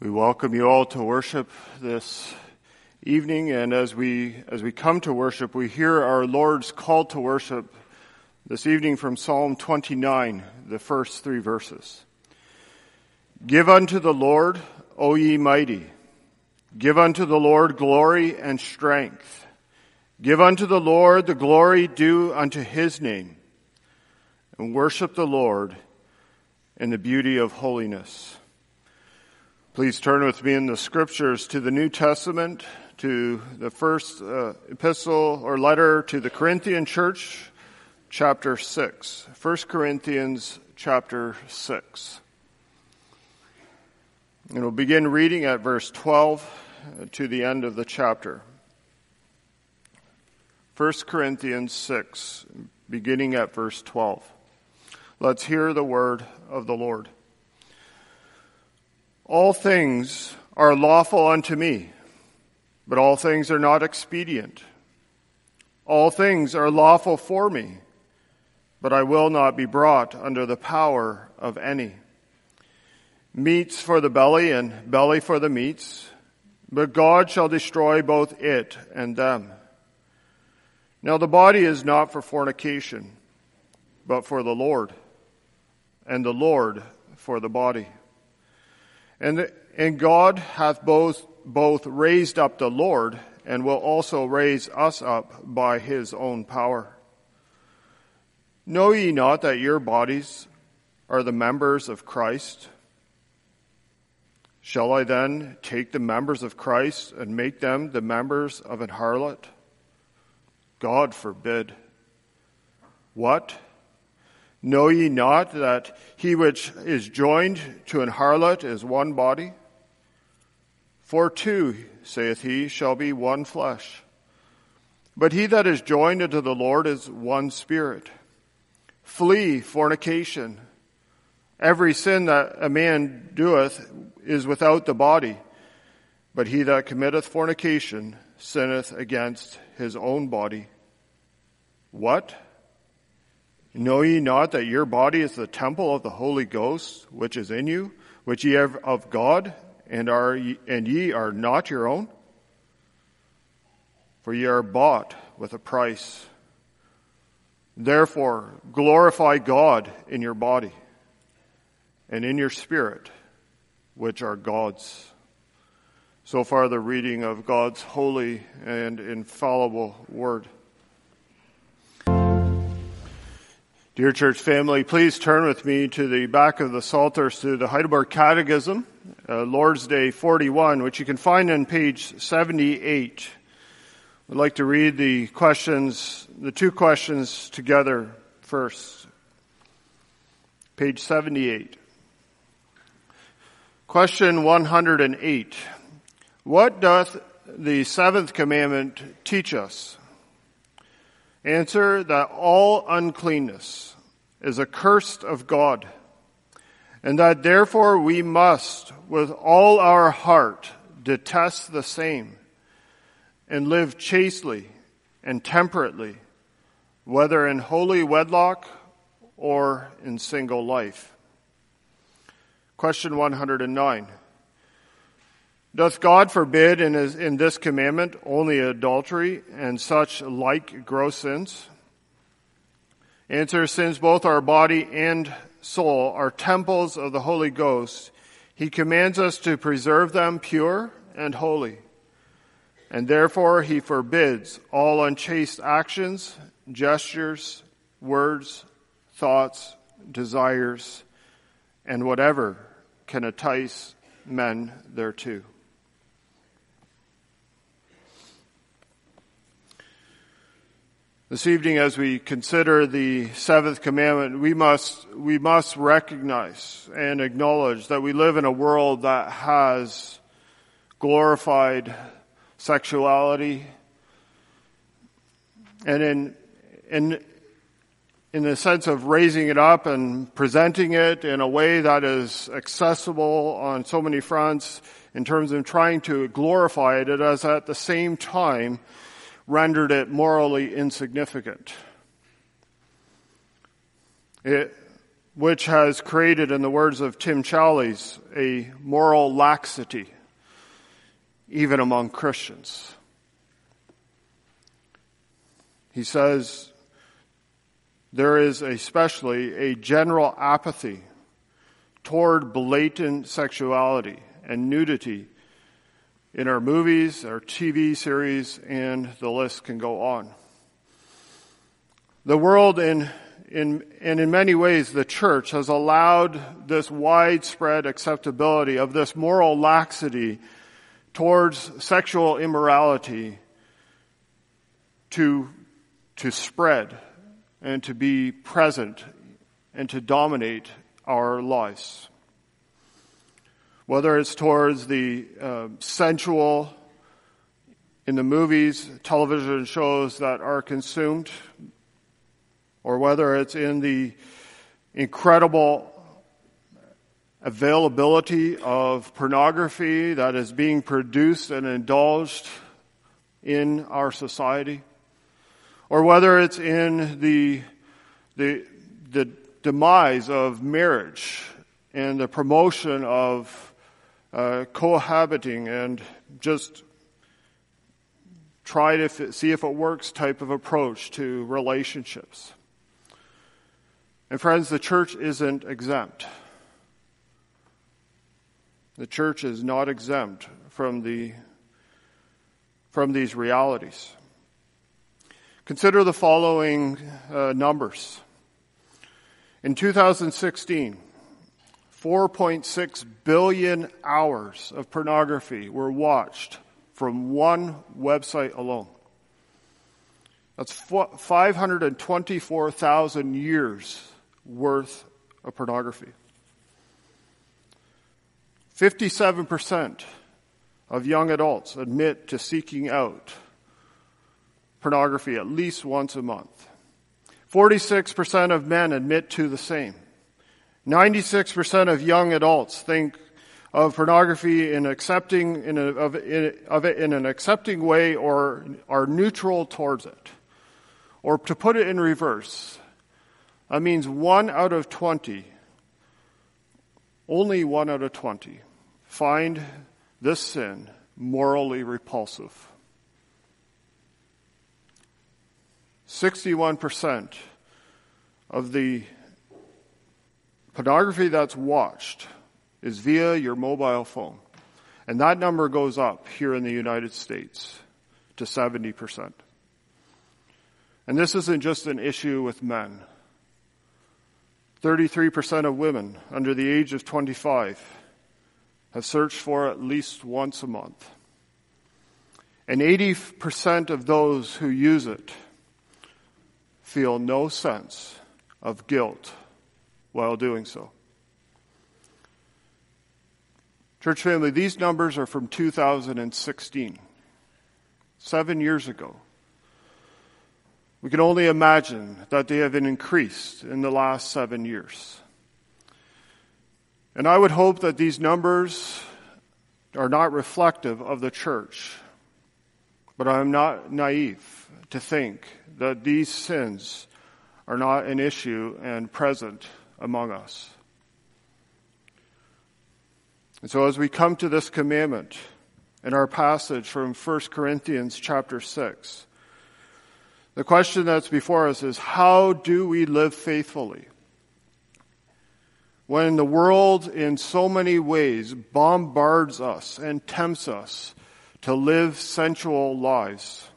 We welcome you all to worship this evening, and as we come to worship, we hear our Lord's call to worship this evening from Psalm 29, the first three verses. Give unto the Lord, O ye mighty. Give unto the Lord glory and strength. Give unto the Lord the glory due unto his name. And worship the Lord in the beauty of holiness. Please turn with me in the Scriptures to the New Testament, to the first epistle or letter to the Corinthian church, chapter 6. 1 Corinthians chapter 6. And we'll begin reading at verse 12 to the end of the chapter. 1 Corinthians 6, beginning at verse 12. Let's hear the word of the Lord. All things are lawful unto me, but all things are not expedient. All things are lawful for me, but I will not be brought under the power of any. Meats for the belly and belly for the meats, but God shall destroy both it and them. Now the body is not for fornication, but for the Lord, and the Lord for the body. And God hath both raised up the Lord, and will also raise us up by his own power. Know ye not that your bodies are the members of Christ? Shall I then take the members of Christ and make them the members of an harlot? God forbid. What? Know ye not that he which is joined to an harlot is one body? For two, saith he, shall be one flesh. But he that is joined unto the Lord is one spirit. Flee fornication. Every sin that a man doeth is without the body, but he that committeth fornication sinneth against his own body. What? Know ye not that your body is the temple of the Holy Ghost, which is in you, which ye have of God, and ye are not your own? For ye are bought with a price. Therefore glorify God in your body, and in your spirit, which are God's. So far the reading of God's holy and infallible word. Dear church family, please turn with me to the back of the Psalters to the Heidelberg Catechism, Lord's Day 41, which you can find on page 78. I'd like to read the two questions together first. Page 78. Question 108. What doth the seventh commandment teach us? Answer, that all uncleanness is accursed of God, and that therefore we must with all our heart detest the same, and live chastely and temperately, whether in holy wedlock or in single life. Question 109. Doth God forbid in this commandment only adultery and such like gross sins? Answer, since both our body and soul are temples of the Holy Ghost, he commands us to preserve them pure and holy, and therefore he forbids all unchaste actions, gestures, words, thoughts, desires, and whatever can entice men thereto. This evening, as we consider the seventh commandment, we must recognize and acknowledge that we live in a world that has glorified sexuality, and in the sense of raising it up and presenting it in a way that is accessible on so many fronts, in terms of trying to glorify it, it has at the same time rendered it morally insignificant. It which has created, in the words of Tim Challies, a moral laxity, even among Christians. He says, there is especially a general apathy toward blatant sexuality and nudity in our movies, our TV series, and the list can go on. The world in many ways, the church has allowed this widespread acceptability of this moral laxity towards sexual immorality to spread and to be present and to dominate our lives. Whether it's towards the sensual in the movies, television shows that are consumed, or whether it's in the incredible availability of pornography that is being produced and indulged in our society, or whether it's in the demise of marriage and the promotion of cohabiting and just try to see if it works type of approach to relationships. And friends, the church isn't exempt. The church is not exempt from these realities. Consider the following numbers. In 2016, 4.6 billion hours of pornography were watched from one website alone. That's 524,000 years worth of pornography. 57% of young adults admit to seeking out pornography at least once a month. 46% of men admit to the same. 96% of young adults think of pornography in an accepting way or are neutral towards it. Or to put it in reverse, that means only one out of 20, find this sin morally repulsive. 61% of the pornography that's watched is via your mobile phone. And that number goes up here in the United States to 70%. And this isn't just an issue with men. 33% of women under the age of 25 have searched for it at least once a month. And 80% of those who use it feel no sense of guilt while doing so. Church family, these numbers are from 2016, 7 years ago. We can only imagine that they have been increased in the last 7 years. And I would hope that these numbers are not reflective of the church, but I'm not naive to think that these sins are not an issue and present among us. And so as we come to this commandment in our passage from 1 Corinthians chapter 6, the question that's before us is, how do we live faithfully when the world in so many ways bombards us and tempts us to live sensual lives?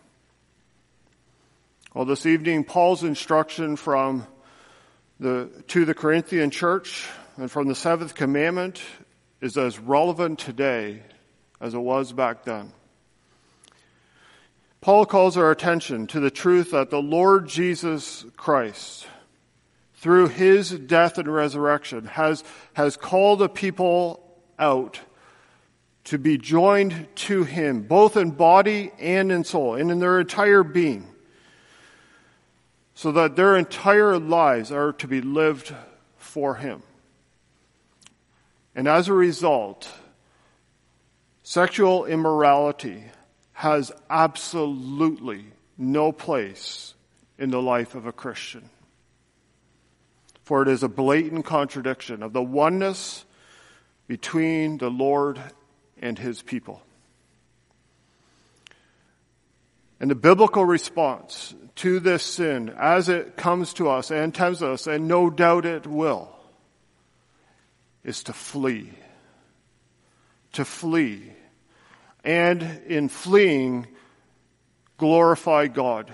Well, this evening, Paul's instruction to the Corinthian church and from the seventh commandment is as relevant today as it was back then. Paul calls our attention to the truth that the Lord Jesus Christ, through his death and resurrection, has called a people out to be joined to him, both in body and in soul, and in their entire being, so that their entire lives are to be lived for him. And as a result, sexual immorality has absolutely no place in the life of a Christian. for it is a blatant contradiction of the oneness between the Lord and his people. And the biblical response to this sin, as it comes to us and tempts us, and no doubt it will, is to flee. To flee. And in fleeing, glorify God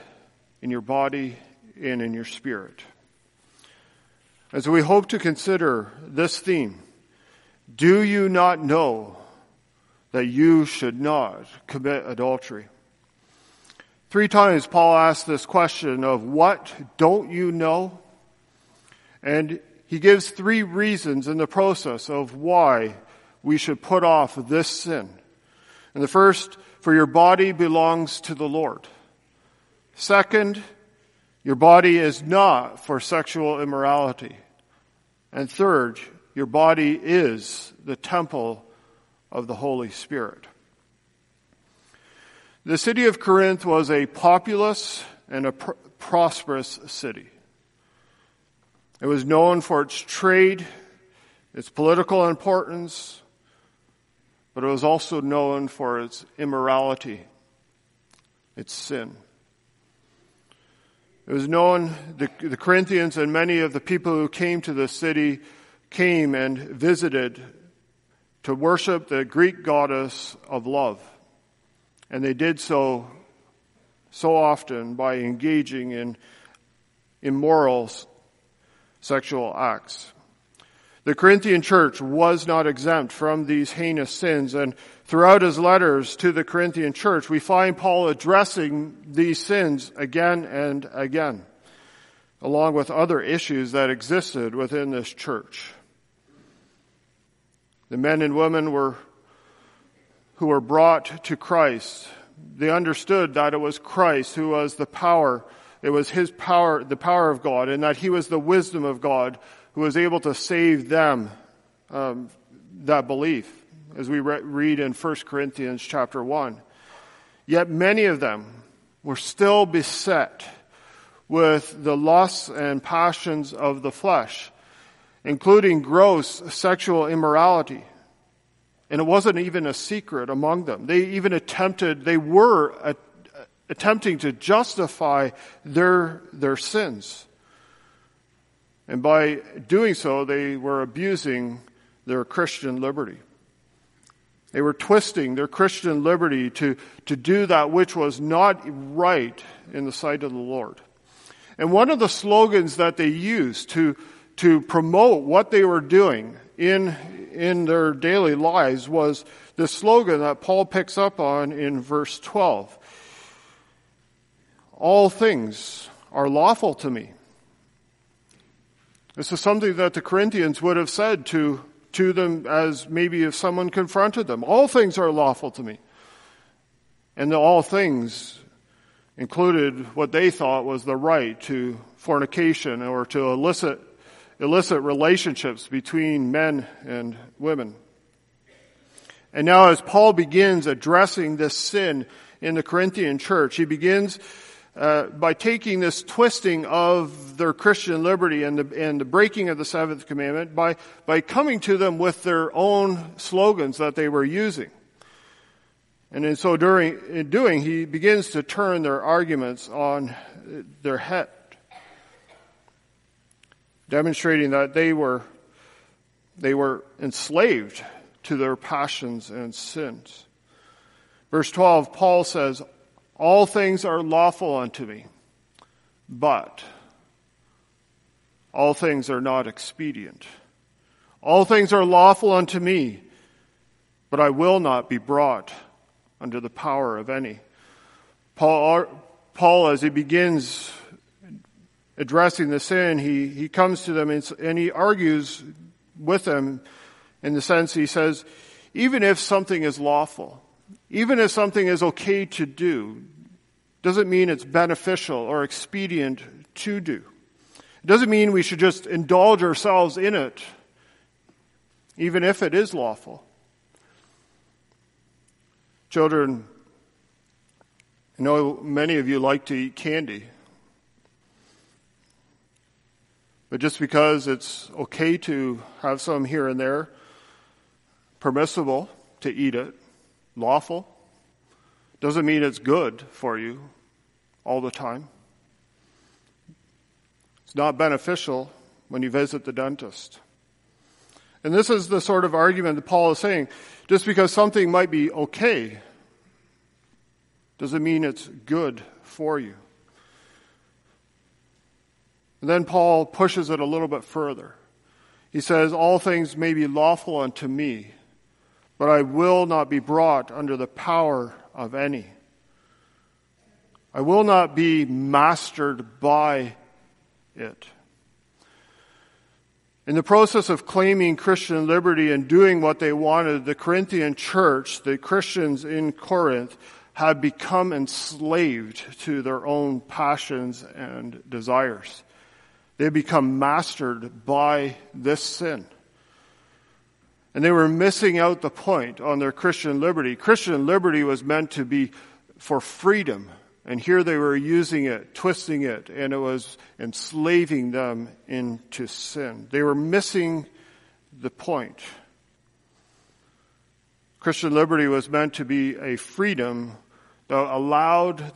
in your body and in your spirit. As we hope to consider this theme, do you not know that you should not commit adultery? 3 times Paul asked this question of what don't you know? And he gives 3 reasons in the process of why we should put off this sin. And the first, for your body belongs to the Lord. Second, your body is not for sexual immorality. And third, your body is the temple of the Holy Spirit. The city of Corinth was a populous and a prosperous city. It was known for its trade, its political importance, but it was also known for its immorality, its sin. It was known, the Corinthians and many of the people who came to the city came and visited to worship the Greek goddess of love. And they did so often by engaging in immoral sexual acts. The Corinthian church was not exempt from these heinous sins, and throughout his letters to the Corinthian church, we find Paul addressing these sins again and again, along with other issues that existed within this church. The men and women who were brought to Christ, they understood that it was Christ who was the power. It was his power, the power of God, and that he was the wisdom of God who was able to save them, that belief, as we read in 1 Corinthians chapter 1. Yet many of them were still beset with the lusts and passions of the flesh, including gross sexual immorality. And it wasn't even a secret among them. They were attempting to justify their sins. And by doing so, they were abusing their Christian liberty. They were twisting their Christian liberty to do that which was not right in the sight of the Lord. And one of the slogans that they used to promote what they were doing in their daily lives was the slogan that Paul picks up on in verse 12. All things are lawful to me. This is something that the Corinthians would have said to them as maybe if someone confronted them. All things are lawful to me. And the all things included what they thought was the right to fornication or to illicit relationships between men and women. And now as Paul begins addressing this sin in the Corinthian church, he begins by taking this twisting of their Christian liberty and the breaking of the seventh commandment by coming to them with their own slogans that they were using. And in doing, he begins to turn their arguments on their head, demonstrating that they were enslaved to their passions and sins. Verse 12, Paul says, all things are lawful unto me, but all things are not expedient. All things are lawful unto me, but I will not be brought under the power of any. Paul, as he begins addressing the sin, he comes to them and he argues with them in the sense he says, even if something is lawful, even if something is okay to do, doesn't mean it's beneficial or expedient to do. It doesn't mean we should just indulge ourselves in it, even if it is lawful. Children, I know many of you like to eat candy. But just because it's okay to have some here and there, permissible to eat it, lawful, doesn't mean it's good for you all the time. It's not beneficial when you visit the dentist. And this is the sort of argument that Paul is saying. Just because something might be okay doesn't mean it's good for you. And then Paul pushes it a little bit further. He says, all things may be lawful unto me, but I will not be brought under the power of any. I will not be mastered by it. In the process of claiming Christian liberty and doing what they wanted, the Corinthian church, the Christians in Corinth, had become enslaved to their own passions and desires. They become mastered by this sin. And they were missing out the point on their Christian liberty. Christian liberty was meant to be for freedom. And here they were using it, twisting it, and it was enslaving them into sin. They were missing the point. Christian liberty was meant to be a freedom that allows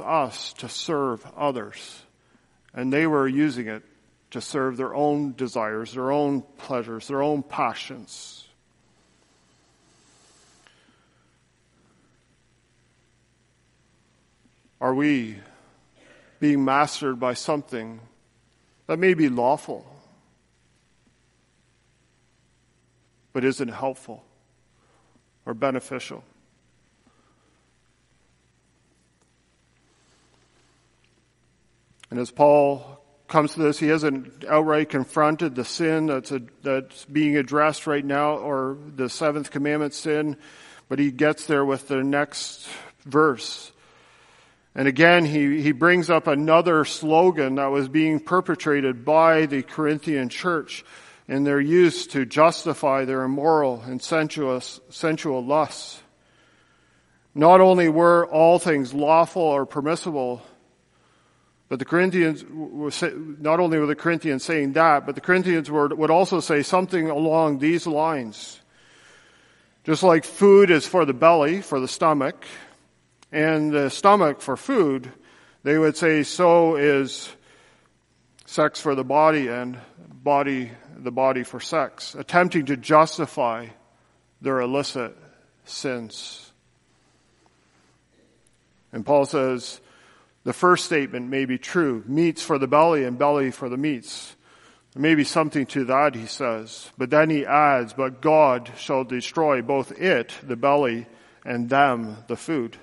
us to serve others. And they were using it to serve their own desires, their own pleasures, their own passions. Are we being mastered by something that may be lawful, but isn't helpful or beneficial? And as Paul comes to this, he hasn't outright confronted the sin that's being addressed right now, or the seventh commandment sin, but he gets there with the next verse. And again, he brings up another slogan that was being perpetrated by the Corinthian church in their use to justify their immoral and sensual lusts. Not only were all things lawful or permissible, but the Corinthians, not only were the Corinthians saying that, but the Corinthians would also say something along these lines. Just like food is for the belly, for the stomach, and the stomach for food, they would say so is sex for the body and the body for sex, attempting to justify their illicit sins. And Paul says the first statement may be true, meats for the belly and belly for the meats. There may be something to that, he says. But then he adds, but God shall destroy both it, the belly, and them, the food.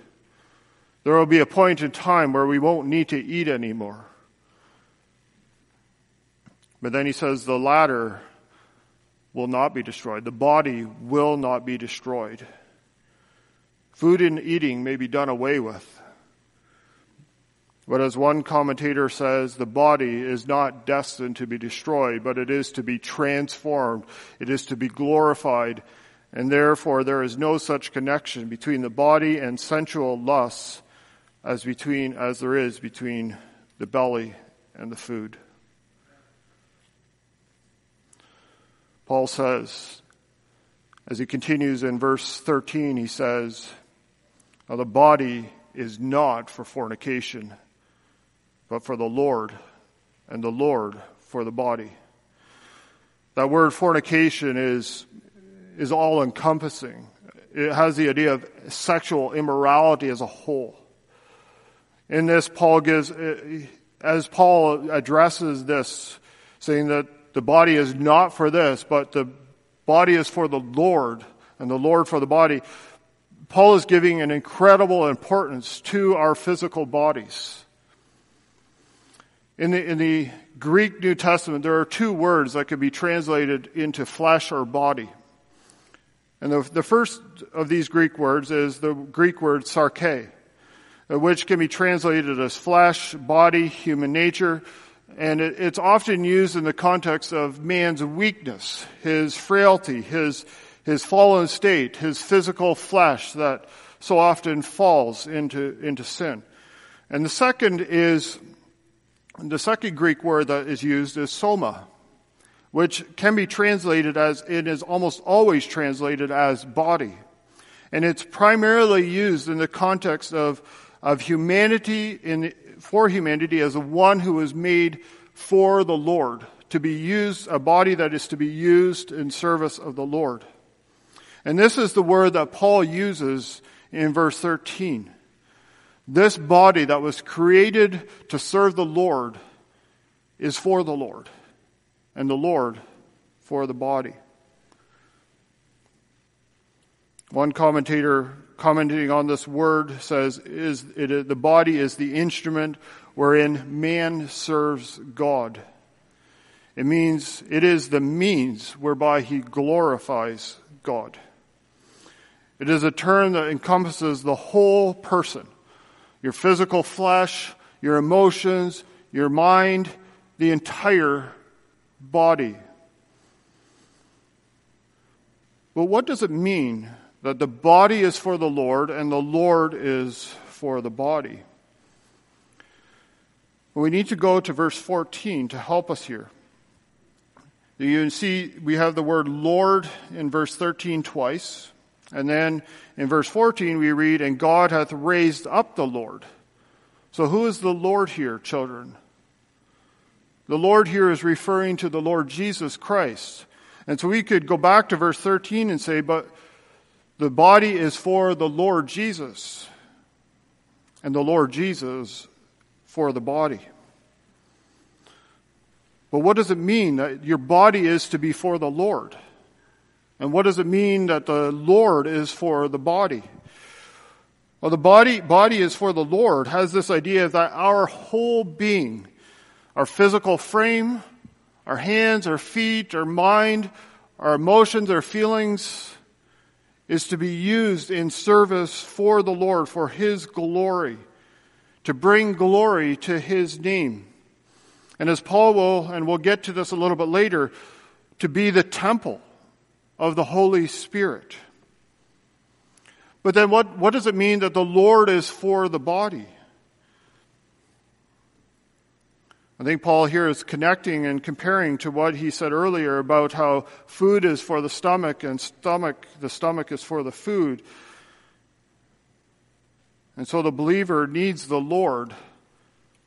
There will be a point in time where we won't need to eat anymore. But then he says the latter will not be destroyed. The body will not be destroyed. Food and eating may be done away with. But as one commentator says, the body is not destined to be destroyed, but it is to be transformed. It is to be glorified. And therefore, there is no such connection between the body and sensual lusts as there is between the belly and the food. Paul says, as he continues in verse 13, he says, now the body is not for fornication, but for the Lord, and the Lord for the body. That word fornication is all-encompassing. It has the idea of sexual immorality as a whole. In this, Paul addresses this, saying that the body is not for this, but the body is for the Lord, and the Lord for the body. Paul is giving an incredible importance to our physical bodies. In the Greek New Testament, there are two words that could be translated into flesh or body. And the first of these Greek words is the Greek word sarke, which can be translated as flesh, body, human nature. And it's often used in the context of man's weakness, his frailty, his fallen state, his physical flesh that so often falls into sin. And the second is The second Greek word that is used is soma, which can be translated as, it is almost always translated as body. And it's primarily used in the context of humanity, for humanity as the one who was made for the Lord, to be used, a body that is to be used in service of the Lord. And this is the word that Paul uses in verse 13. This body that was created to serve the Lord is for the Lord, and the Lord for the body. One commentator commenting on this word says, the body is the instrument wherein man serves God. It means it is the means whereby he glorifies God. It is a term that encompasses the whole person, your physical flesh, your emotions, your mind, the entire body. But what does it mean that the body is for the Lord and the Lord is for the body? We need to go to verse 14 to help us here. You see we have the word Lord in verse 13 twice. And then in verse 14 we read, and God hath raised up the Lord. So who is the Lord here, children? The Lord here is referring to the Lord Jesus Christ. And so we could go back to verse 13 and say, but the body is for the Lord Jesus, and the Lord Jesus for the body. But what does it mean that your body is to be for the Lord? And what does it mean that the Lord is for the body? Well, the body is for the Lord has this idea that our whole being, our physical frame, our hands, our feet, our mind, our emotions, our feelings, is to be used in service for the Lord, for His glory, to bring glory to His name. And as Paul will, and we'll get to this a little bit later, to be the temple of the Holy Spirit. But then what does it mean that the Lord is for the body? I think Paul here is connecting and comparing to what he said earlier about how food is for the stomach and the stomach is for the food. And so the believer needs the Lord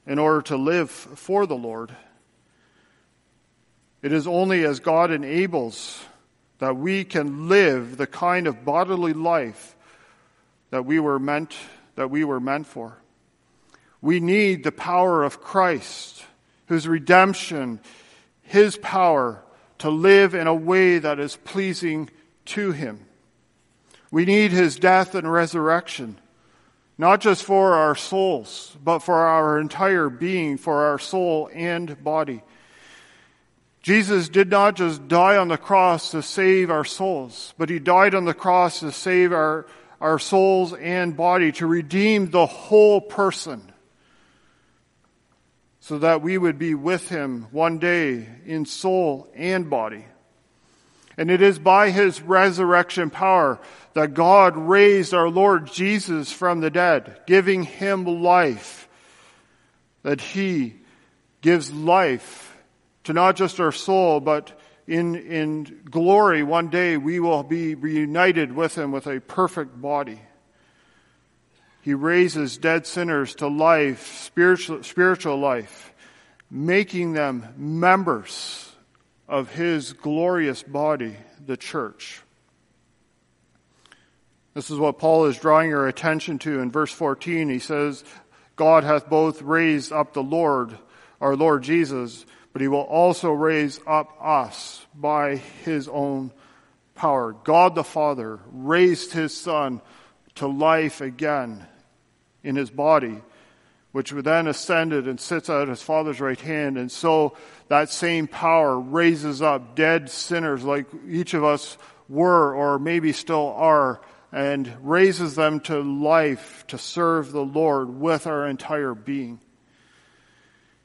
in order to live for the Lord. It is only as God enables that we can live the kind of bodily life that we were meant for. We need the power of Christ, whose redemption, His power to live in a way that is pleasing to Him. We need His death and resurrection, not just for our souls, but for our entire being, for our soul and body. Jesus did not just die on the cross to save our souls, but He died on the cross to save our souls and body, to redeem the whole person, so that we would be with Him one day in soul and body. And it is by His resurrection power that God raised our Lord Jesus from the dead, giving Him life, that He gives life to not just our soul, but in glory one day we will be reunited with Him with a perfect body. He raises dead sinners to life, spiritual life, making them members of His glorious body, the church. This is what Paul is drawing our attention to in verse 14. He says, God hath both raised up the Lord, our Lord Jesus, but He will also raise up us by His own power. God the Father raised His Son to life again in His body, which then ascended and sits at His Father's right hand. And so that same power raises up dead sinners like each of us were or maybe still are, and raises them to life to serve the Lord with our entire being.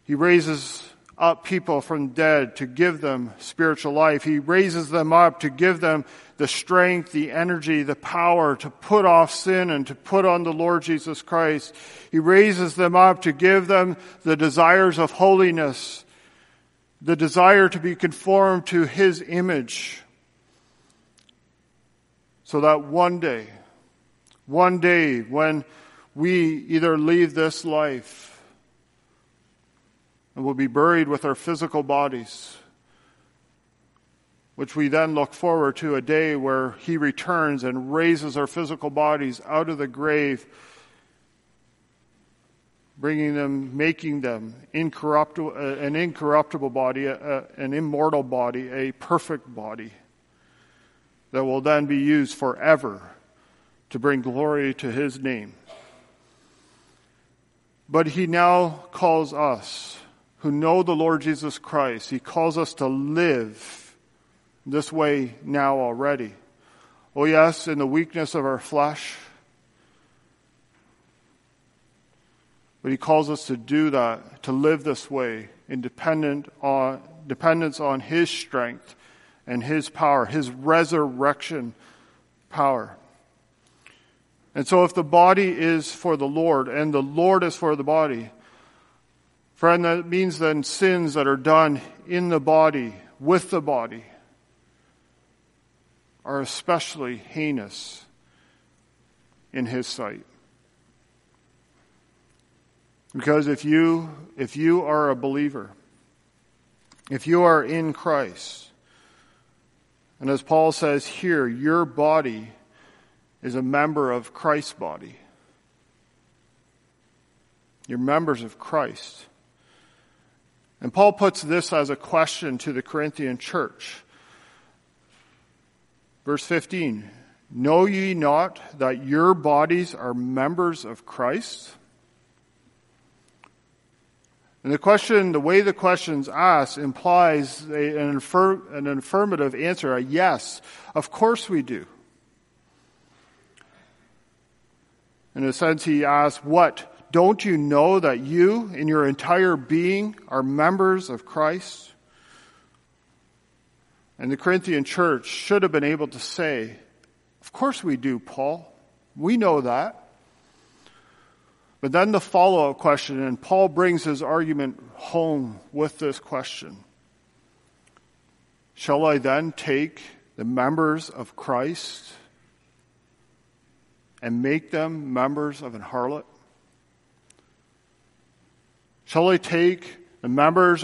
He raises up people from dead to give them spiritual life. He raises them up to give them the strength, the energy, the power to put off sin and to put on the Lord Jesus Christ. He raises them up to give them the desires of holiness, the desire to be conformed to His image, so that one day when we either leave this life and will be buried with our physical bodies, which we then look forward to a day where He returns and raises our physical bodies out of the grave, bringing them, making them an incorruptible body, an immortal body, a perfect body that will then be used forever to bring glory to His name. But He now calls us who know the Lord Jesus Christ, He calls us to live this way now already. Oh yes, in the weakness of our flesh. But He calls us to do that, to live this way in dependence on His strength and His power, His resurrection power. And so if the body is for the Lord and the Lord is for the body, friend, that means then sins that are done in the body, with the body, are especially heinous in His sight. Because if you are a believer, if you are in Christ, and as Paul says here, your body is a member of Christ's body. You're members of Christ. And Paul puts this as a question to the Corinthian church. Verse 15, know ye not that your bodies are members of Christ? And the question, the way the question's asked, implies an affirmative answer, a yes, of course we do. In a sense, he asks, what? Don't you know that you, in your entire being, are members of Christ? And the Corinthian church should have been able to say, of course we do, Paul. We know that. But then the follow-up question, and Paul brings his argument home with this question. Shall I then take the members of Christ and make them members of an harlot? Shall I take my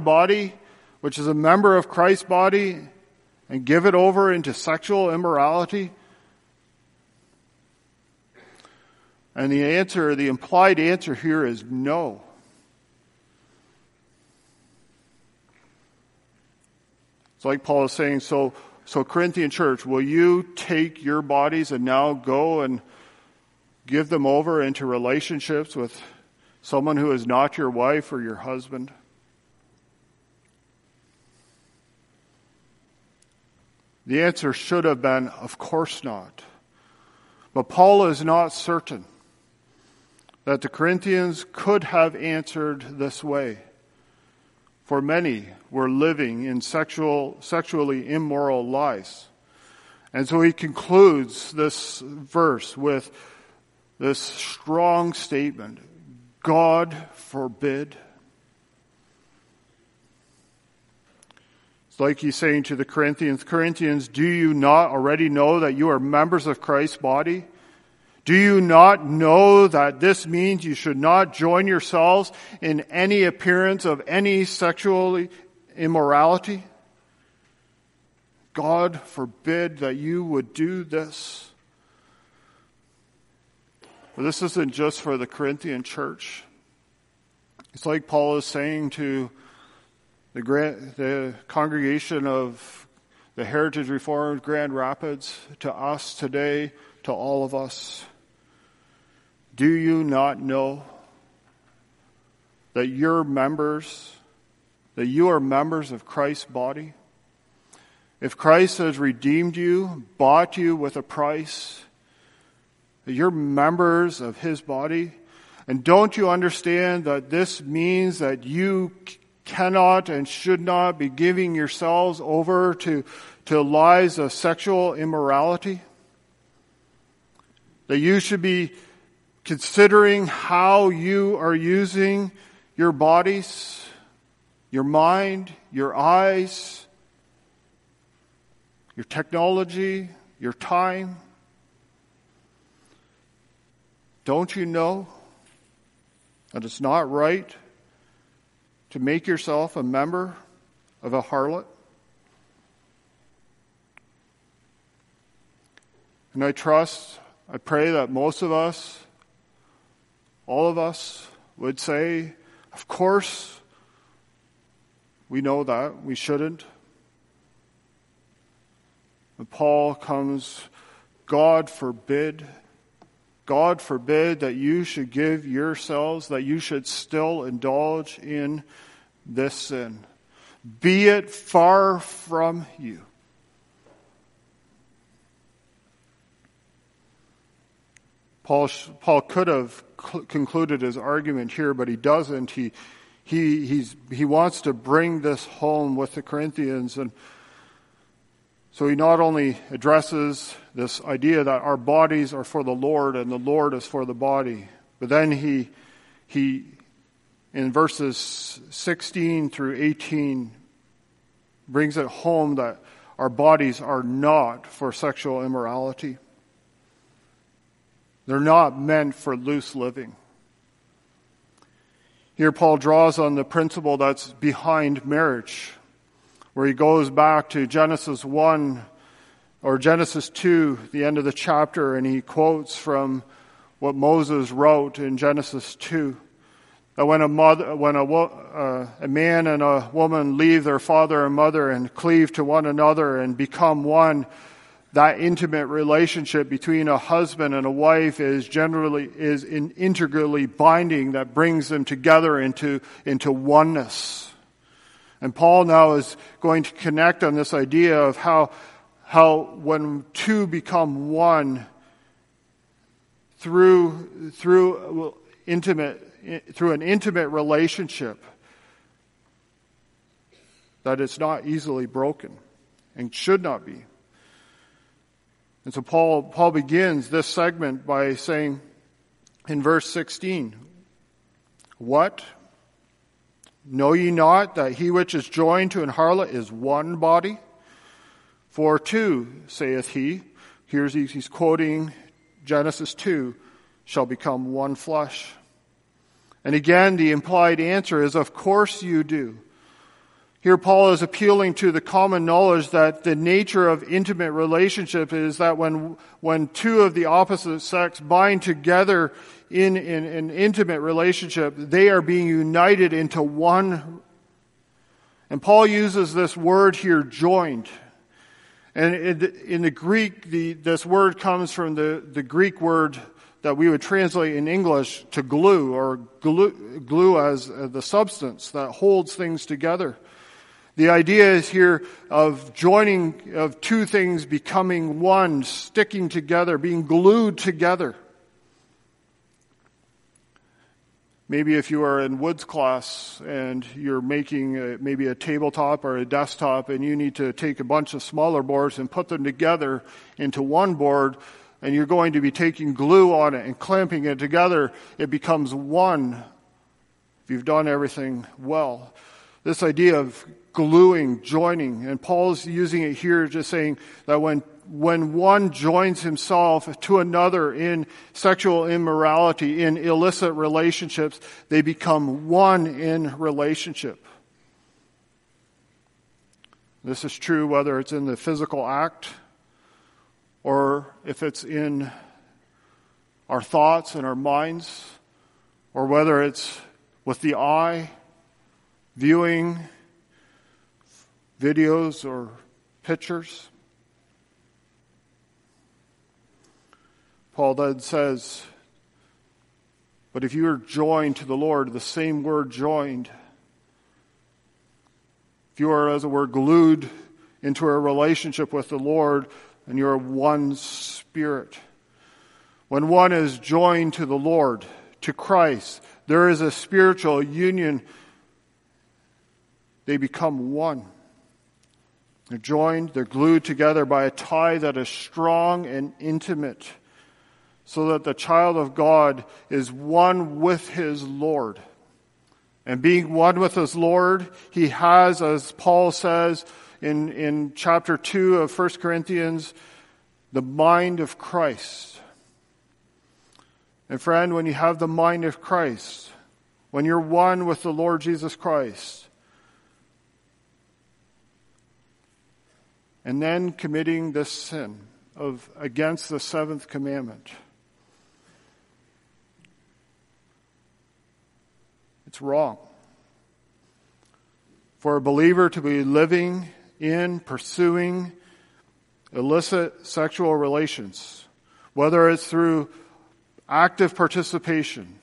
body, which is a member of Christ's body, and give it over into sexual immorality? And the implied answer here is no. It's like Paul is saying, so Corinthian church, will you take your bodies and now go and give them over into relationships with someone who is not your wife or your husband? The answer should have been, of course not. But Paul is not certain that the Corinthians could have answered this way. For many were living in sexually immoral lives. And so he concludes this verse with this strong statement, God forbid. It's like he's saying to the Corinthians, do you not already know that you are members of Christ's body? Do you not know that this means you should not join yourselves in any appearance of any sexual immorality? God forbid that you would do this. But this isn't just for the Corinthian church. It's like Paul is saying to the congregation of the Heritage Reformed Grand Rapids, to us today, to all of us. Do you not know that you are members of Christ's body? If Christ has redeemed you, bought you with a price, you're members of His body, And don't you understand that this means that you cannot and should not be giving yourselves over to lies of sexual immorality? That you should be considering how you are using your bodies, your mind, your eyes, your technology, your time. Don't you know that it's not right to make yourself a member of a harlot? And I pray that most of us, all of us, would say, of course, we know that, we shouldn't. And Paul comes, God forbid that you should give yourselves, that you should still indulge in this sin. Be it far from you. Paul could have concluded his argument here, but he doesn't. He wants to bring this home with the Corinthians, and so he not only addresses this idea that our bodies are for the Lord and the Lord is for the body, but then he in verses 16 through 18 brings it home that our bodies are not for sexual immorality. They're not meant for loose living. Here Paul draws on the principle that's behind marriage, where he goes back to Genesis 1 or Genesis 2, the end of the chapter, and he quotes from what Moses wrote in Genesis 2, that when a man and a woman leave their father and mother and cleave to one another and become one, that intimate relationship between a husband and a wife is integrally binding, that brings them together into oneness. And Paul now is going to connect on this idea of how when two become one through an intimate relationship, that it's not easily broken and should not be. And so Paul begins this segment by saying in verse 16, "What? Know ye not that he which is joined to an harlot is one body? For two, saith he," he's quoting Genesis 2, "shall become one flesh." And again, the implied answer is, of course you do. Here Paul is appealing to the common knowledge that the nature of intimate relationship is that when two of the opposite sex bind together in an intimate relationship, they are being united into one. And Paul uses this word here, joined. And in the Greek, this word comes from the Greek word that we would translate in English to glue, or glue as the substance that holds things together. The idea is here of joining, of two things becoming one, sticking together, being glued together. Maybe if you are in Woods class and you're making maybe a tabletop or a desktop, and you need to take a bunch of smaller boards and put them together into one board, and you're going to be taking glue on it and clamping it together, it becomes one if you've done everything well. This idea of gluing, joining, and Paul's using it here just saying that when one joins himself to another in sexual immorality, in illicit relationships, they become one in relationship. This is true whether it's in the physical act or if it's in our thoughts and our minds, or whether it's with the eye, viewing videos or pictures. Paul then says, but if you are joined to the Lord, the same word joined, if you are, as it were, glued into a relationship with the Lord, and you are one spirit. When one is joined to the Lord, to Christ. There is a spiritual union. They become one. They're joined, they're glued together by a tie that is strong and intimate, so that the child of God is one with his Lord. And being one with his Lord, he has, as Paul says in chapter 2 of 1 Corinthians, the mind of Christ. And friend, when you have the mind of Christ, when you're one with the Lord Jesus Christ, and then committing this sin of against the seventh commandment, it's wrong. For a believer to be living in, pursuing illicit sexual relations, whether it's through active participation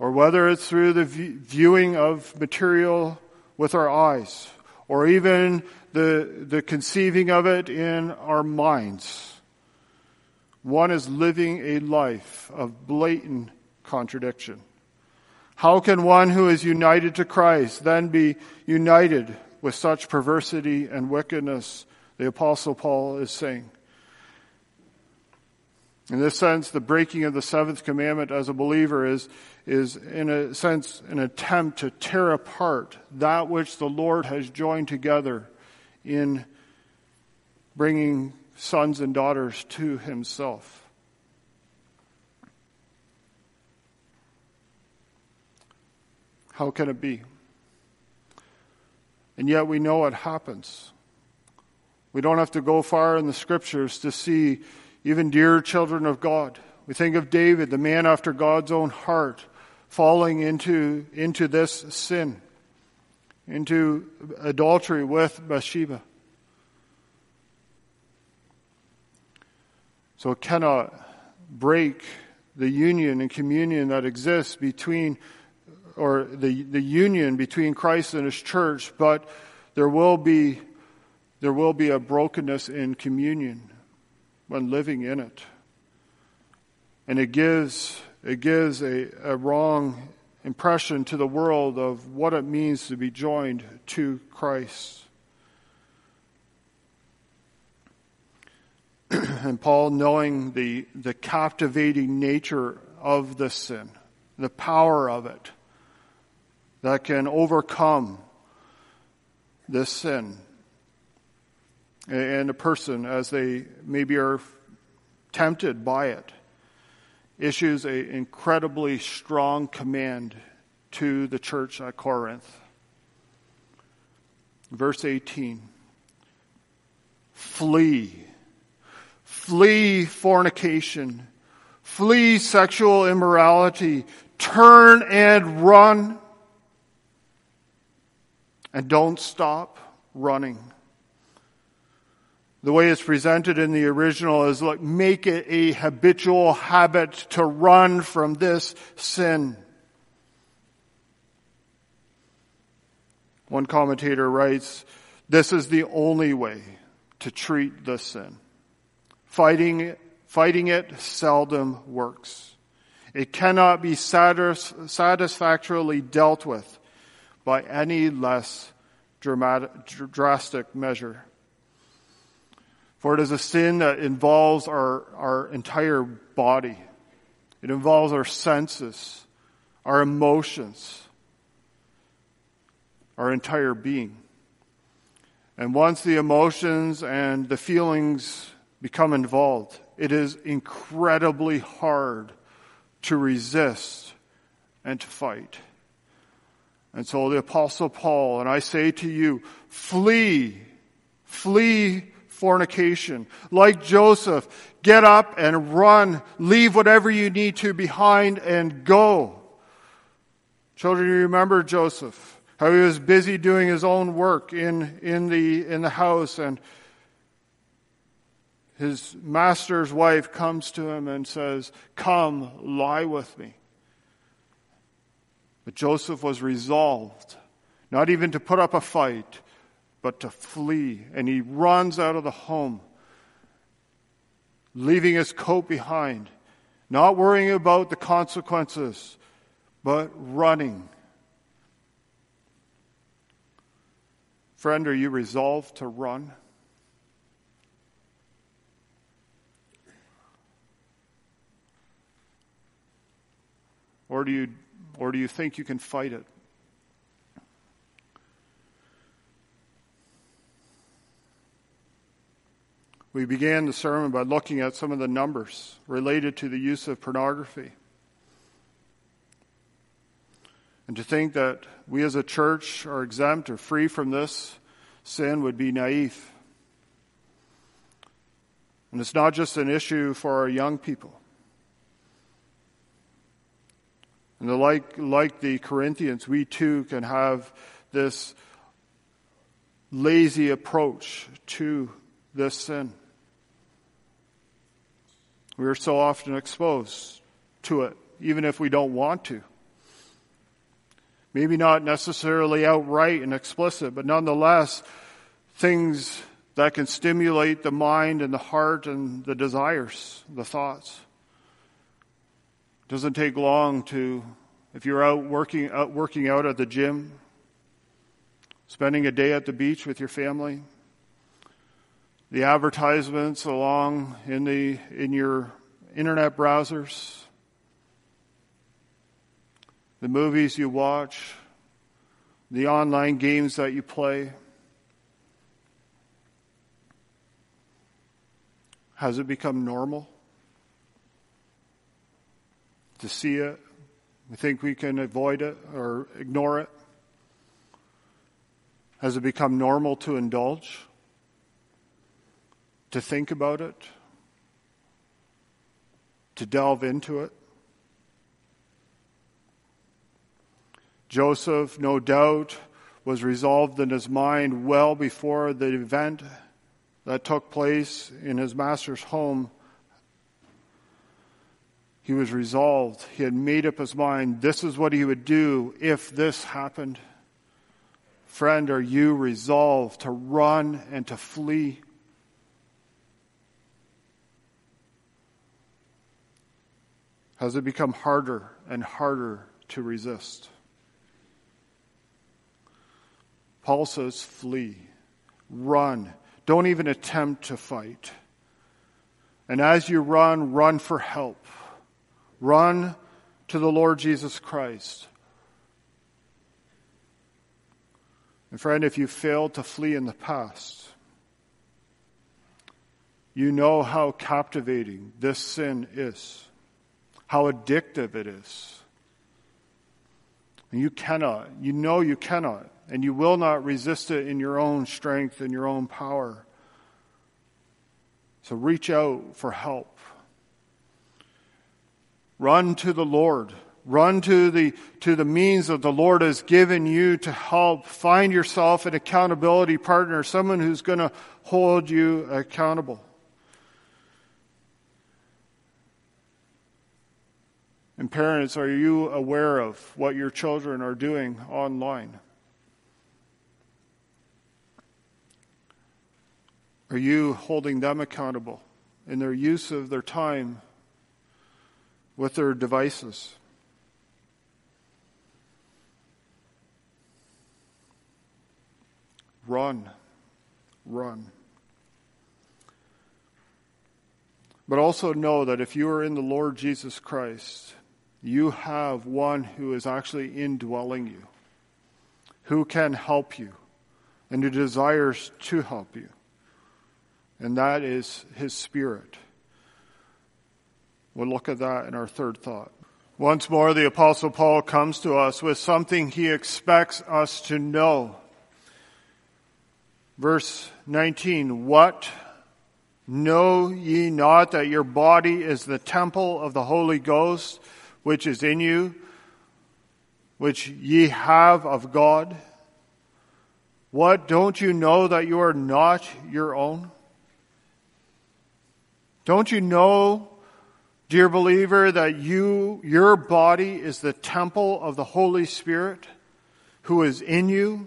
or whether it's through the viewing of material with our eyes, or even the conceiving of it in our minds. One is living a life of blatant contradiction. How can one who is united to Christ then be united with such perversity and wickedness, the Apostle Paul is saying? In this sense, the breaking of the seventh commandment as a believer is in a sense an attempt to tear apart that which the Lord has joined together in bringing sons and daughters to himself. How can it be? And yet we know it happens. We don't have to go far in the scriptures to see even dear children of God. We think of David, the man after God's own heart, falling into this sin, into adultery with Bathsheba. So it cannot break the union and communion that exists between, or the union between Christ and his church, but there will be a brokenness in communion when living in it. And it gives a wrong impression to the world of what it means to be joined to Christ. And Paul, knowing the captivating nature of this sin, the power of it that can overcome this sin and a person as they maybe are tempted by it, issues an incredibly strong command to the church at Corinth. Verse 18, flee fornication, flee sexual immorality, turn and run, and don't stop running. The way it's presented in the original is, look, make it a habitual habit to run from this sin. One commentator writes, this is the only way to treat this sin. Fighting it seldom works. It cannot be satisfactorily dealt with by any less drastic measure. For it is a sin that involves our entire body. It involves our senses, our emotions, our entire being. And once the emotions and the feelings become involved, it is incredibly hard to resist and to fight. And so the Apostle Paul, and I say to you, flee fornication. Like Joseph, get up and run. Leave whatever you need to behind and go. Children, you remember Joseph, how he was busy doing his own work in the house, and his master's wife comes to him and says, "Come, lie with me." But Joseph was resolved, not even to put up a fight, but to flee. And he runs out of the home, leaving his coat behind. Not worrying about the consequences, but running. Friend, are you resolved to run? Or do you think you can fight it? We began the sermon by looking at some of the numbers related to the use of pornography. And to think that we as a church are exempt or free from this sin would be naive. And it's not just an issue for our young people. And like the Corinthians, we too can have this lazy approach to this sin. We are so often exposed to it, even if we don't want to. Maybe not necessarily outright and explicit, but nonetheless, things that can stimulate the mind and the heart and the desires, the thoughts. It doesn't take long to, if you're out working out at the gym, spending a day at the beach with your family, the advertisements along in your internet browsers, the movies you watch, the online games that you play. Has it become normal to see it? We think we can avoid it or ignore it. Has it become normal to indulge? To think about it, to delve into it. Joseph, no doubt, was resolved in his mind well before the event that took place in his master's home. He was resolved. He had made up his mind. This is what he would do if this happened. Friend, are you resolved to run and to flee? Has it become harder and harder to resist? Paul says, flee, run. Don't even attempt to fight. And as you run, run for help. Run to the Lord Jesus Christ. And friend, if you failed to flee in the past, you know how captivating this sin is. How addictive it is. And you cannot, and you will not resist it in your own strength and your own power. So reach out for help. Run to the Lord. Run to the means that the Lord has given you to help. Find yourself an accountability partner, someone who's going to hold you accountable. And parents, are you aware of what your children are doing online? Are you holding them accountable in their use of their time with their devices? Run, run. But also know that if you are in the Lord Jesus Christ, you have one who is actually indwelling you, who can help you, and who desires to help you. And that is his Spirit. We'll look at that in our third thought. Once more, the Apostle Paul comes to us with something he expects us to know. Verse 19, what? Know ye not that your body is the temple of the Holy Ghost, which is in you, which ye have of God? What, don't you know that you are not your own? Don't you know, dear believer, that your body is the temple of the Holy Spirit, who is in you,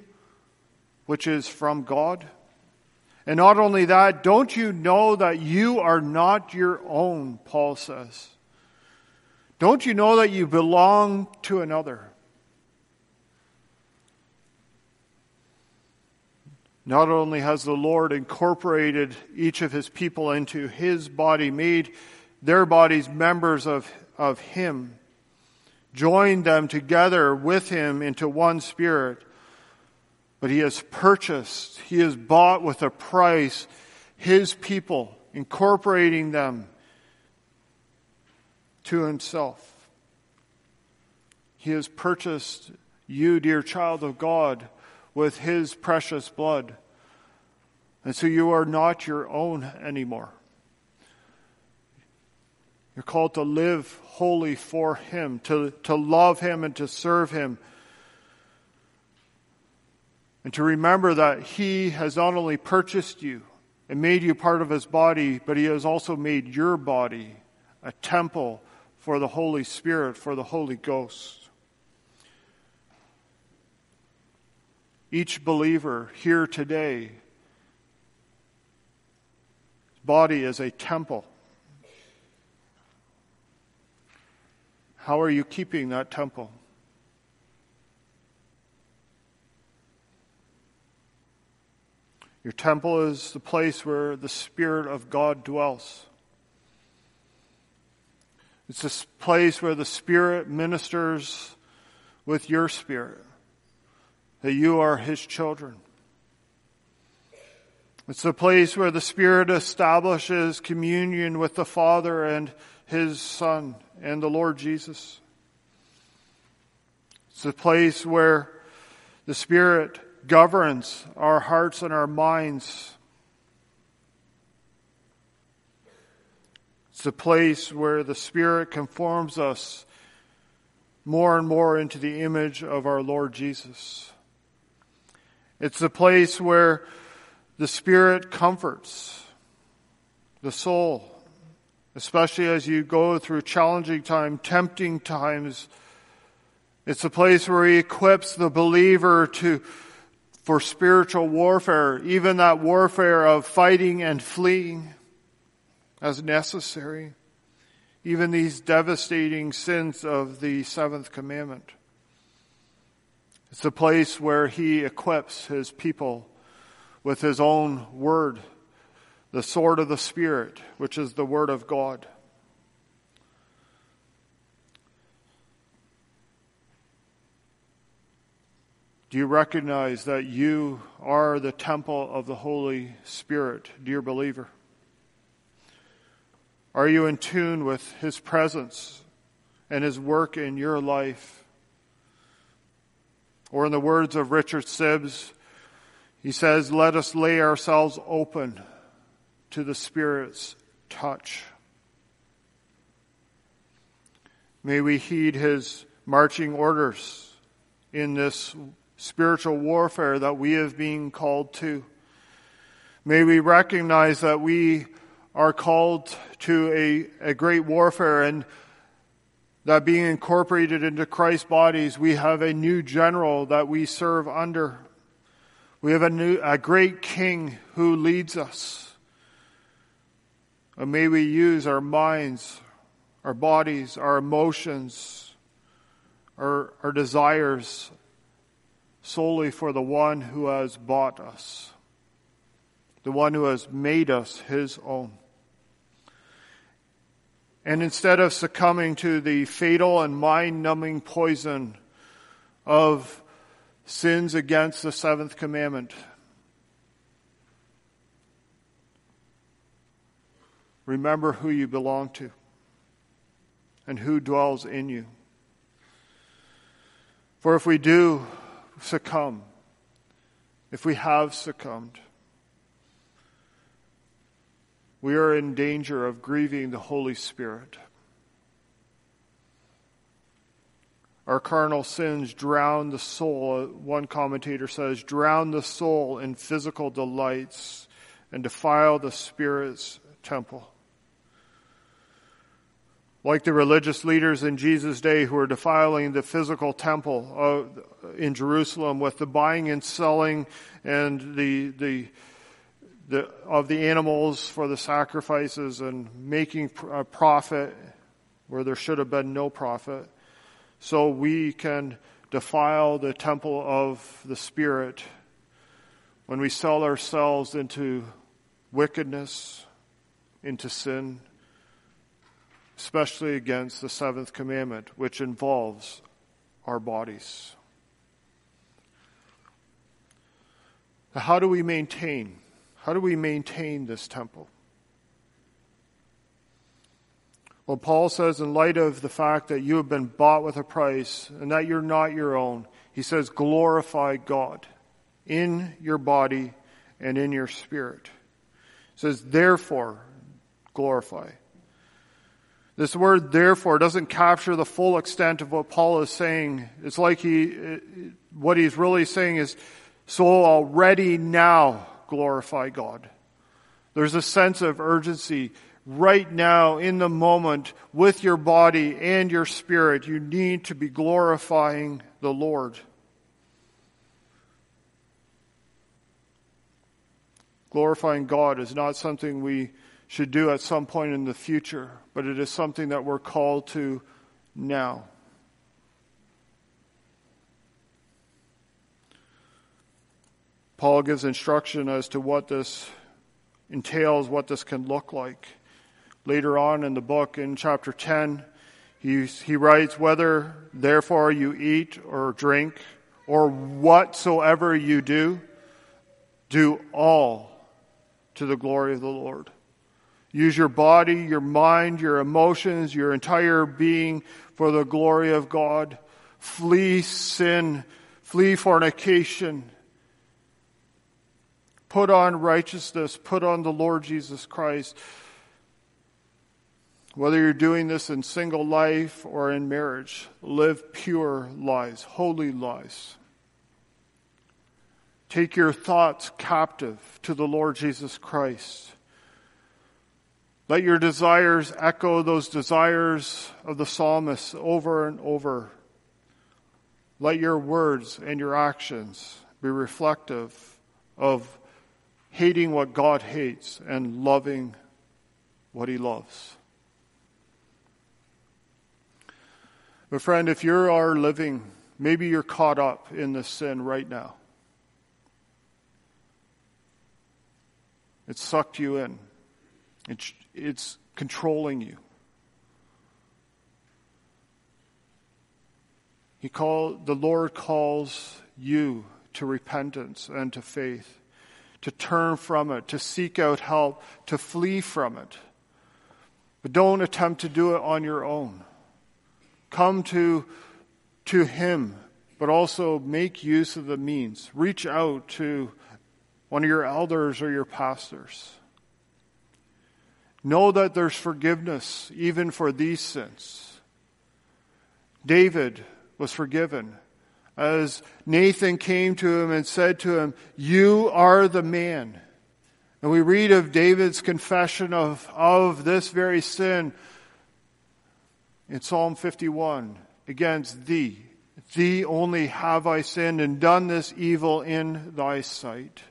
which is from God? And not only that, don't you know that you are not your own, Paul says. Don't you know that you belong to another? Not only has the Lord incorporated each of his people into his body, made their bodies members of him, joined them together with him into one spirit, but he has purchased, he has bought with a price his people, incorporating them to himself. He has purchased you, dear child of God, with his precious blood. And so you are not your own anymore. You're called to live wholly for him, to love him and to serve him. And to remember that he has not only purchased you and made you part of his body, but he has also made your body a temple for the Holy Spirit, for the Holy Ghost. Each believer here today, his body is a temple. How are you keeping that temple? Your temple is the place where the Spirit of God dwells. It's this place where the Spirit ministers with your spirit, that you are his children. It's the place where the Spirit establishes communion with the Father and his Son and the Lord Jesus. It's the place where the Spirit governs our hearts and our minds. It's a place where the Spirit conforms us more and more into the image of our Lord Jesus. It's a place where the Spirit comforts the soul, especially as you go through challenging times, tempting times. It's a place where he equips the believer for spiritual warfare, even that warfare of fighting and fleeing as necessary, even these devastating sins of the seventh commandment. It's a place where he equips his people with his own word, the sword of the Spirit, which is the word of God. Do you recognize that you are the temple of the Holy Spirit, dear believer? Are you in tune with his presence and his work in your life? Or in the words of Richard Sibbes, he says, "Let us lay ourselves open to the Spirit's touch." May we heed his marching orders in this spiritual warfare that we have been called to. May we recognize that we are called to a great warfare, and that being incorporated into Christ's bodies, we have a new general that we serve under. We have a great king who leads us. And may we use our minds, our bodies, our emotions, our desires, solely for the one who has bought us, the one who has made us his own. And instead of succumbing to the fatal and mind-numbing poison of sins against the seventh commandment, remember who you belong to and who dwells in you. For if we do succumb, if we have succumbed, we are in danger of grieving the Holy Spirit. Our carnal sins drown the soul, one commentator says, drown the soul in physical delights and defile the Spirit's temple. Like the religious leaders in Jesus' day who were defiling the physical temple in Jerusalem with the buying and selling and the of the animals for the sacrifices and making a profit where there should have been no prophet. So we can defile the temple of the Spirit when we sell ourselves into wickedness, into sin, especially against the seventh commandment, which involves our bodies. How do we maintain? How do we maintain this temple? Well, Paul says, in light of the fact that you have been bought with a price and that you're not your own, he says, glorify God in your body and in your spirit. He says, therefore, glorify. This word therefore doesn't capture the full extent of what Paul is saying. It's like what he's really saying is, so already now glorify God. There's a sense of urgency. Right now, in the moment, with your body and your spirit, you need to be glorifying the Lord. Glorifying God is not something we should do at some point in the future, but it is something that we're called to now. Paul gives instruction as to what this entails, what this can look like. Later on in the book, in chapter 10, he writes, whether therefore you eat or drink, or whatsoever you do, do all to the glory of the Lord. Use your body, your mind, your emotions, your entire being for the glory of God. Flee sin. Flee fornication. Put on righteousness. Put on the Lord Jesus Christ. Whether you're doing this in single life or in marriage, live pure lives, holy lives. Take your thoughts captive to the Lord Jesus Christ. Let your desires echo those desires of the psalmist over and over. Let your words and your actions be reflective of hating what God hates and loving what he loves. But friend, if you are living, maybe you're caught up in this sin right now. It's sucked you in. It's controlling you. The Lord calls you to repentance and to faith, to turn from it, to seek out help, to flee from it. But don't attempt to do it on your own. Come to Him, but also make use of the means. Reach out to one of your elders or your pastors. Know that there's forgiveness even for these sins. David was forgiven as Nathan came to him and said to him, you are the man. And we read of David's confession of this very sin in Psalm 51. Against thee only have I sinned and done this evil in thy sight.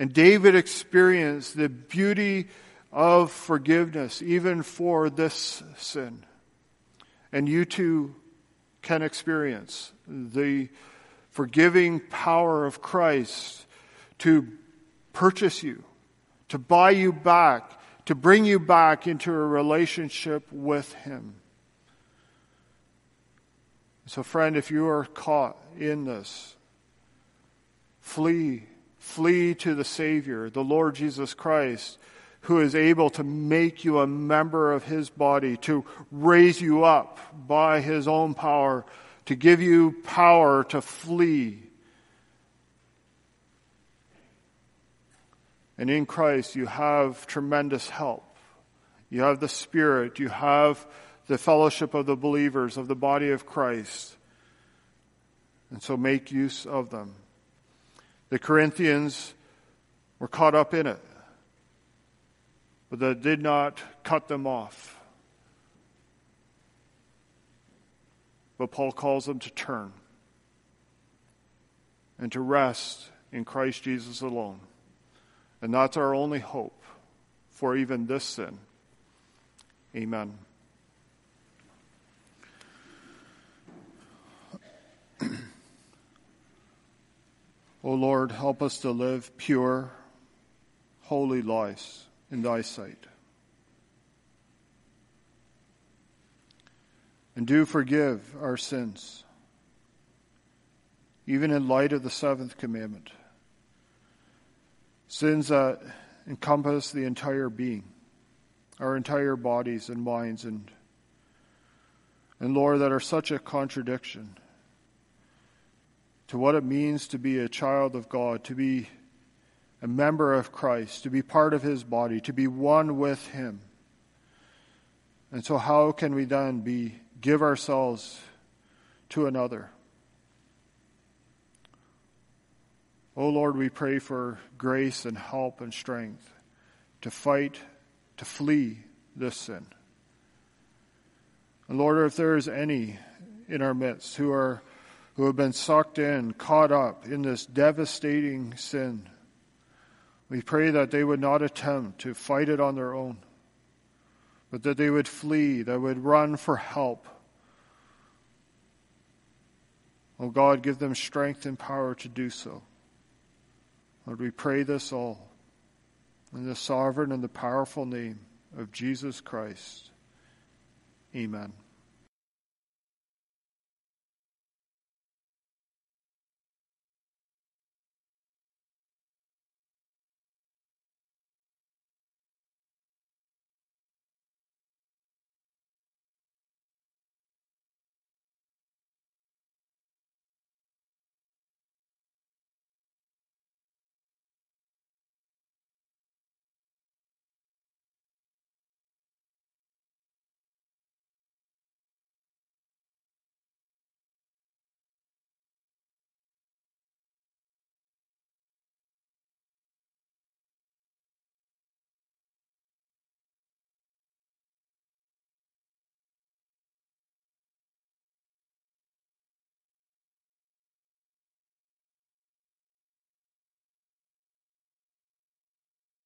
And David experienced the beauty of forgiveness, even for this sin. And you too can experience the forgiving power of Christ to purchase you, to buy you back, to bring you back into a relationship with Him. So friend, if you are caught in this, flee to the Savior, the Lord Jesus Christ, who is able to make you a member of His body, to raise you up by His own power, to give you power to flee. And in Christ, you have tremendous help. You have the Spirit. You have the fellowship of the believers, of the body of Christ. And so make use of them. The Corinthians were caught up in it, but that did not cut them off. But Paul calls them to turn and to rest in Christ Jesus alone. And that's our only hope for even this sin. Amen. O Lord, help us to live pure, holy lives in thy sight. And do forgive our sins, even in light of the seventh commandment. Sins that encompass the entire being, our entire bodies and minds, and Lord, that are such a contradiction to what it means to be a child of God, to be a member of Christ, to be part of his body, to be one with him. And so how can we then give ourselves to another? O Lord, we pray for grace and help and strength to fight, to flee this sin. And Lord, if there is any in our midst who have been sucked in, caught up in this devastating sin, we pray that they would not attempt to fight it on their own, but that they would flee, that would run for help. Oh God, give them strength and power to do so. Lord, we pray this all in the sovereign and the powerful name of Jesus Christ. Amen.